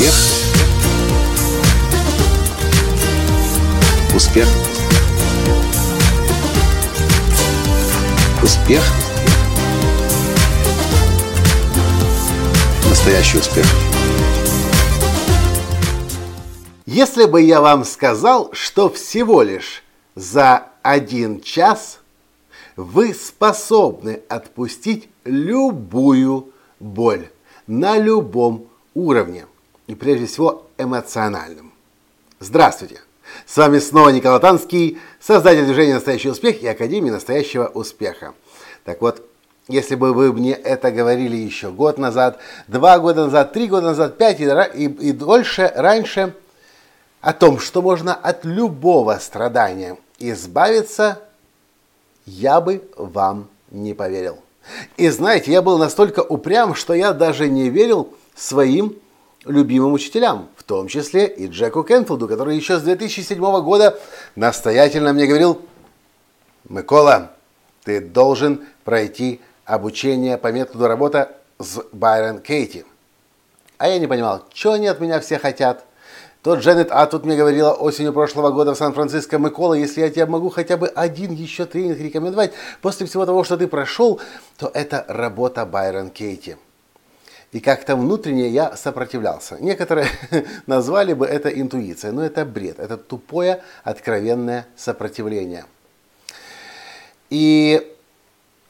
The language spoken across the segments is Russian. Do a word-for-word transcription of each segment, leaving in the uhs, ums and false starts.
Успех. Успех. Успех. Настоящий успех. Если бы я вам сказал, что всего лишь за один час вы способны отпустить любую боль на любом уровне, и прежде всего эмоциональном. Здравствуйте! С вами снова Николай Танский, создатель движения «Настоящий успех» и Академии Настоящего Успеха. Так вот, если бы вы мне это говорили еще год назад, два года назад, три года назад, пять и, и, и дольше, раньше, о том, что можно от любого страдания избавиться, я бы вам не поверил. И знаете, я был настолько упрям, что я даже не верил своим любимым учителям, в том числе и Джеку Кенфилду, который еще с две тысячи седьмого года настоятельно мне говорил: «Микола, ты должен пройти обучение по методу работы с Байрон Кейти». А я не понимал, что они от меня все хотят. То Дженет а тут мне говорила осенью прошлого года в Сан-Франциско: «Микола, если я тебе могу хотя бы один еще тренинг рекомендовать после всего того, что ты прошел, то это работа Байрон Кейти». И как-то внутренне я сопротивлялся. Некоторые назвали бы это интуицией, но это бред, это тупое, откровенное сопротивление. И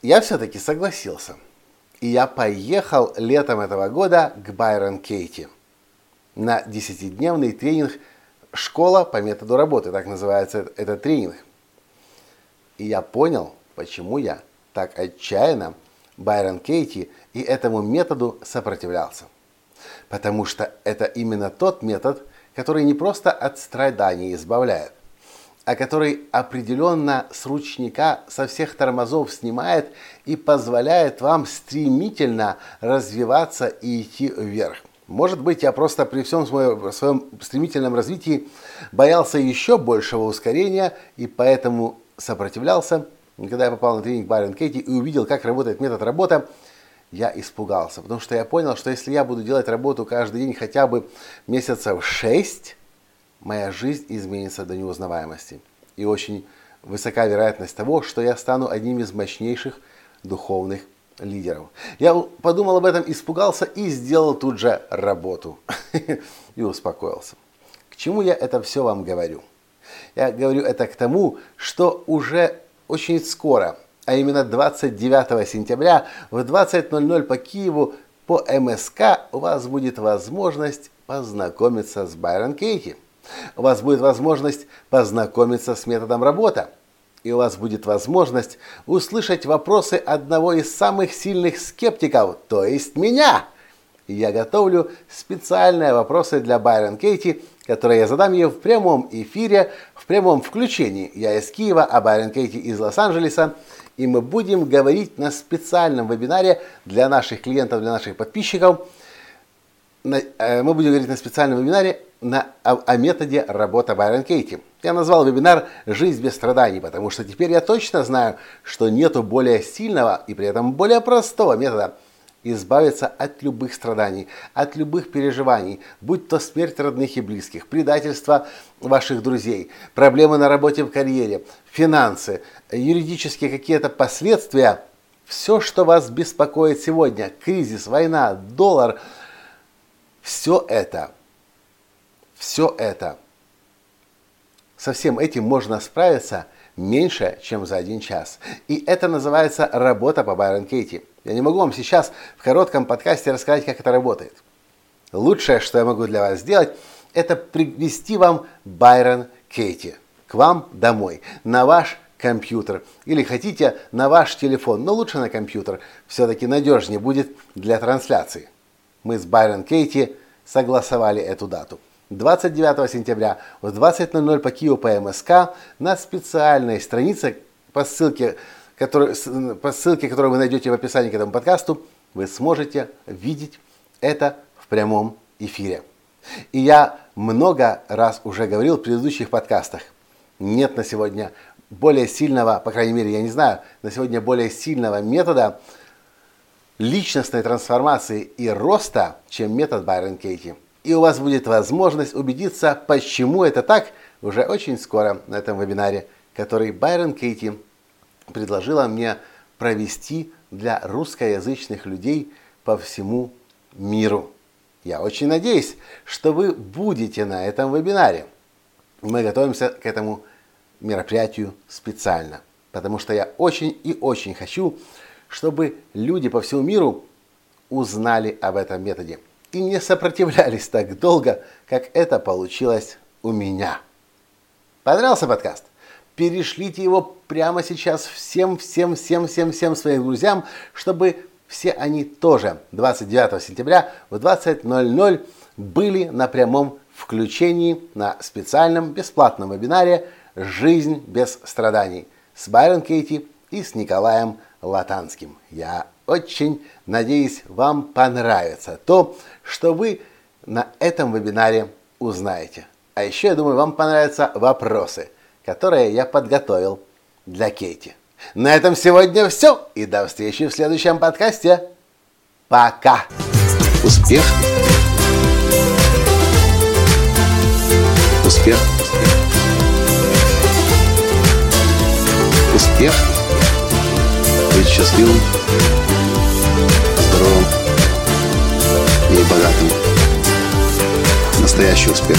я все-таки согласился. И я поехал летом этого года к Байрон Кейти на десятидневный тренинг «Школа по методу работы», так называется этот тренинг. И я понял, почему я так отчаянно Байрон Кейти и этому методу сопротивлялся. Потому что это именно тот метод, который не просто от страданий избавляет, а который определенно с ручника со всех тормозов снимает и позволяет вам стремительно развиваться и идти вверх. Может быть, я просто при всем своем, своем стремительном развитии боялся еще большего ускорения и поэтому сопротивлялся. И когда я попал на тренинг Байрон Кейти и увидел, как работает метод работы, я испугался. Потому что я понял, что если я буду делать работу каждый день хотя бы месяцев шесть, моя жизнь изменится до неузнаваемости. И очень высока вероятность того, что я стану одним из мощнейших духовных лидеров. Я подумал об этом, испугался и сделал тут же работу. И успокоился. К чему я это все вам говорю? Я говорю это к тому, что уже очень скоро, а именно двадцать девятого сентября в двадцать ноль-ноль по Киеву по эм эс ка у вас будет возможность познакомиться с Байрон Кейти. У вас будет возможность познакомиться с методом работы. И у вас будет возможность услышать вопросы одного из самых сильных скептиков, то есть меня. Я готовлю специальные вопросы для Байрон Кейти, которые я задам ей в прямом эфире, в прямом включении. Я из Киева, а Байрон Кейти из Лос-Анджелеса. И мы будем говорить на специальном вебинаре для наших клиентов, для наших подписчиков. Мы будем говорить на специальном вебинаре на, о, о методе работы Байрон Кейти. Я назвал вебинар «Жизнь без страданий», потому что теперь я точно знаю, что нету более сильного и при этом более простого метода избавиться от любых страданий, от любых переживаний, будь то смерть родных и близких, предательство ваших друзей, проблемы на работе, в карьере, финансы, юридические какие-то последствия, все, что вас беспокоит сегодня, кризис, война, доллар, все это, все это, со всем этим можно справиться меньше, чем за один час. И это называется работа по Байрон Кейти. Я не могу вам сейчас в коротком подкасте рассказать, как это работает. Лучшее, что я могу для вас сделать, это привести вам Байрон Кейти к вам домой, на ваш компьютер. Или хотите, на ваш телефон, но лучше на компьютер. Все-таки надежнее будет для трансляции. Мы с Байрон Кейти согласовали эту дату. двадцать девятого сентября в двадцать ноль-ноль по Киеву по эм эс ка на специальной странице по ссылке, который, по ссылке, которую вы найдете в описании к этому подкасту, вы сможете видеть это в прямом эфире. И я много раз уже говорил в предыдущих подкастах, нет на сегодня более сильного, по крайней мере, я не знаю, на сегодня более сильного метода личностной трансформации и роста, чем метод Байрон Кейти. и у вас будет возможность убедиться, почему это так, уже очень скоро на этом вебинаре, который Байрон Кейти предложила мне провести для русскоязычных людей по всему миру. Я очень надеюсь, что вы будете на этом вебинаре. Мы готовимся к этому мероприятию специально, потому что я очень и очень хочу, чтобы люди по всему миру узнали об этом методе и не сопротивлялись так долго, как это получилось у меня. Понравился подкаст? Перешлите его прямо сейчас всем, всем, всем, всем, всем своим друзьям, чтобы все они тоже двадцать девятого сентября в двадцать ноль ноль были на прямом включении на специальном бесплатном вебинаре «Жизнь без страданий» с Байрон Кейти и с Николаем Латанским. Я очень надеюсь, вам понравится то, что вы на этом вебинаре узнаете. А еще, я думаю, вам понравятся вопросы, которые я подготовил для Кейти. На этом сегодня все. И до встречи в следующем подкасте. Пока! Успех! Успех! Успех! Быть счастливым, здоровым и богатым. Настоящий успех!